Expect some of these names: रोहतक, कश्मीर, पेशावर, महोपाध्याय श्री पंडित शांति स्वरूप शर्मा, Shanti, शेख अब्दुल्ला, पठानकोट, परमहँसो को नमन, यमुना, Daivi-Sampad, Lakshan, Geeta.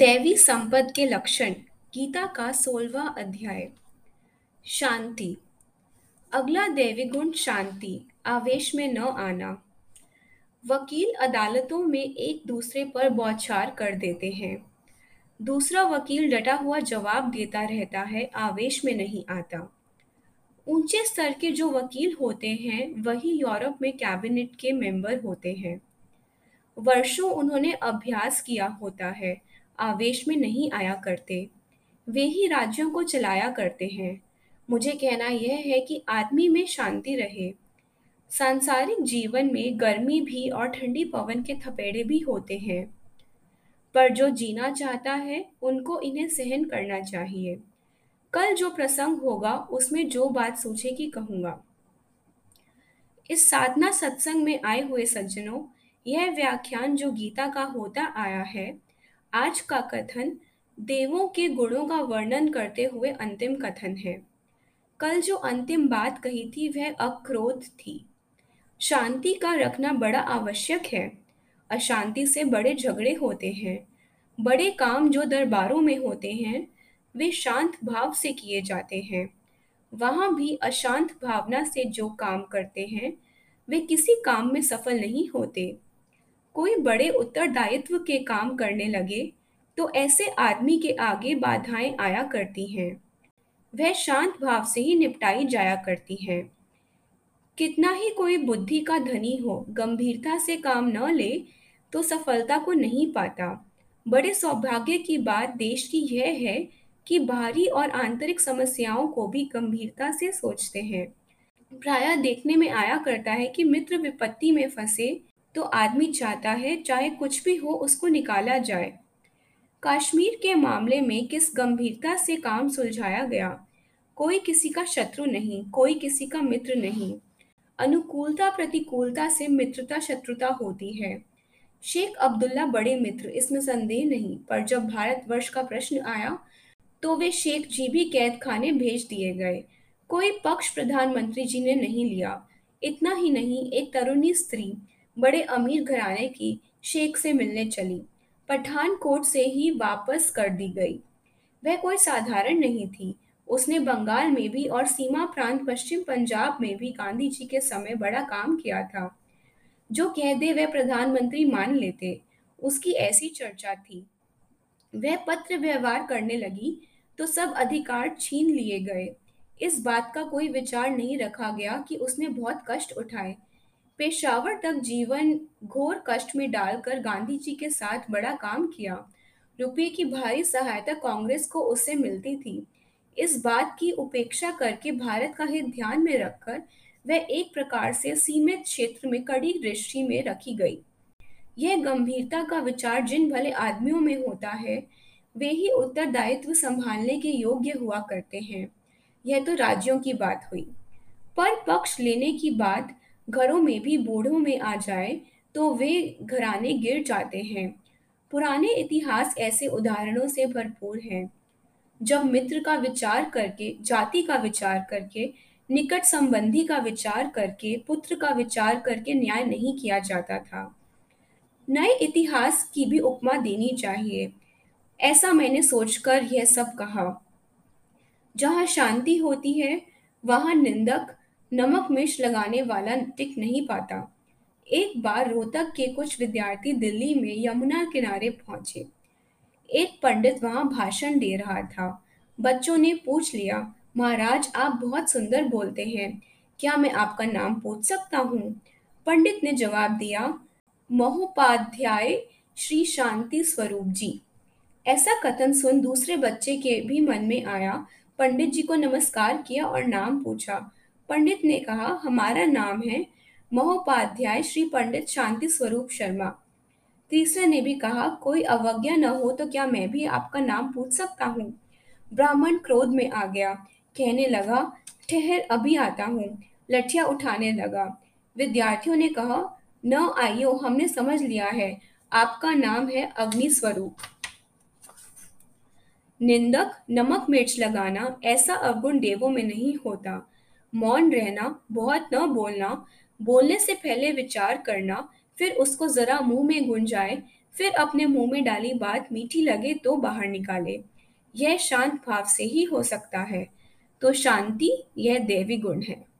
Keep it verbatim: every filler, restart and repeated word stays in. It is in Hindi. दैवी संपद के लक्षण, गीता का सोलहवां अध्याय। शांति। अगला दैवी गुण शांति, आवेश में न आना। वकील अदालतों में एक दूसरे पर बौछार कर देते हैं। दूसरा वकील डटा हुआ जवाब देता रहता है, आवेश में नहीं आता। ऊंचे स्तर के जो वकील होते हैं वही यूरोप में कैबिनेट के मेंबर होते हैं। वर्षों उन्होंने अभ्यास किया होता है, आवेश में नहीं आया करते। वे ही राज्यों को चलाया करते हैं। मुझे कहना यह है कि आदमी में शांति रहे। सांसारिक जीवन में गर्मी भी और ठंडी पवन के थपेड़े भी होते हैं, पर जो जीना चाहता है उनको इन्हें सहन करना चाहिए। कल जो प्रसंग होगा उसमें जो बात सोचेगी कहूँगा। इस साधना सत्संग में आए हुए सज्जनों, यह व्याख्यान जो गीता का होता आया है, आज का कथन देवों के गुणों का वर्णन करते हुए अंतिम कथन है। कल जो अंतिम बात कही थी वह अक्रोध थी। शांति का रखना बड़ा आवश्यक है। अशांति से बड़े झगड़े होते हैं। बड़े काम जो दरबारों में होते हैं वे शांत भाव से किए जाते हैं। वहाँ भी अशांत भावना से जो काम करते हैं वे किसी काम में सफल नहीं होते। कोई बड़े उत्तरदायित्व के काम करने लगे तो ऐसे आदमी के आगे बाधाएं आया करती हैं। वह शांत भाव से ही निपटाई जाया करती हैं। कितना ही कोई बुद्धि का धनी हो, गंभीरता से काम न ले तो सफलता को नहीं पाता। बड़े सौभाग्य की बात देश की यह है कि बाहरी और आंतरिक समस्याओं को भी गंभीरता से सोचते हैं। प्रायः देखने में आया करता है कि मित्र विपत्ति में फंसे तो आदमी चाहता है चाहे कुछ भी हो उसको निकाला जाए। कश्मीर के मामले में किस गंभीरता से काम सुलझाया गया। कोई किसी का शत्रु नहीं, कोई किसी का मित्र नहीं। अनुकूलता प्रतिकूलता से मित्रता शत्रुता होती है। शेख अब्दुल्ला बड़े मित्र, इसमें संदेह नहीं, पर जब भारतवर्ष का प्रश्न आया तो वे शेख जी भी कैद खाने भेज दिए गए। कोई पक्ष प्रधानमंत्री जी ने नहीं लिया। इतना ही नहीं, एक तरुणी स्त्री बड़े अमीर घराने की शेख से मिलने चली, पठानकोट से ही वापस कर दी गई। वह कोई साधारण नहीं थी। उसने बंगाल में भी और सीमा प्रांत पश्चिम पंजाब में भी गांधी जी के समय बड़ा काम किया था। जो कह दे वह प्रधानमंत्री मान लेते, उसकी ऐसी चर्चा थी। वह पत्र व्यवहार करने लगी तो सब अधिकार छीन लिए गए। इस बात का कोई विचार नहीं रखा गया कि उसने बहुत कष्ट उठाए। पेशावर तक जीवन घोर कष्ट में डालकर गांधी जी के साथ बड़ा काम किया। रुपये की भारी सहायता कांग्रेस को उससे मिलती थी। इस बात की उपेक्षा करके भारत का हित ध्यान में रखकर वह एक प्रकार से सीमित क्षेत्र में कड़ी दृष्टि में रखी गई। यह गंभीरता का विचार जिन भले आदमियों में होता है वे ही उत्तरदायित्व संभालने के योग्य हुआ करते हैं। यह तो राज्यों की बात हुई, पर पक्ष लेने की बात घरों में भी बूढ़ों में आ जाए तो वे घराने गिर जाते हैं। पुराने इतिहास ऐसे उदाहरणों से भरपूर हैं। जब मित्र का विचार करके, जाति का विचार करके, निकट संबंधी का विचार करके, पुत्र का विचार करके न्याय नहीं किया जाता था। नए इतिहास की भी उपमा देनी चाहिए, ऐसा मैंने सोचकर यह सब कहा। जहाँ शांति होती है वहाँ निंदक नमक मिर्च लगाने वाला टिक नहीं पाता। एक बार रोहतक के कुछ विद्यार्थी दिल्ली में यमुना किनारे पहुंचे। एक पंडित वहां भाषण दे रहा था। बच्चों ने पूछ लिया, महाराज आप बहुत सुंदर बोलते हैं, क्या मैं आपका नाम पूछ सकता हूँ? पंडित ने जवाब दिया, महोपाध्याय श्री शांति स्वरूप जी। ऐसा कथन सुन दूसरे बच्चे के भी मन में आया। पंडित जी को नमस्कार किया और नाम पूछा। पंडित ने कहा, हमारा नाम है महोपाध्याय श्री पंडित शांति स्वरूप शर्मा। तीसरे ने भी कहा, कोई अवज्ञा न हो तो क्या मैं भी आपका नाम पूछ सकता हूँ? ब्राह्मण क्रोध में आ गया, कहने लगा, ठहर अभी आता हूँ। लठिया उठाने लगा। विद्यार्थियों ने कहा, न आइयो, हमने समझ लिया है, आपका नाम है अग्नि स्वरूप। निंदक नमक मिर्च लगाना, ऐसा अवगुण देवों में नहीं होता। मौन रहना, बहुत न बोलना, बोलने से पहले विचार करना, फिर उसको जरा मुंह में गुंजाए फिर अपने मुंह में डाली बात मीठी लगे तो बाहर निकाले। यह शांत भाव से ही हो सकता है। तो शांति यह देवी गुण है।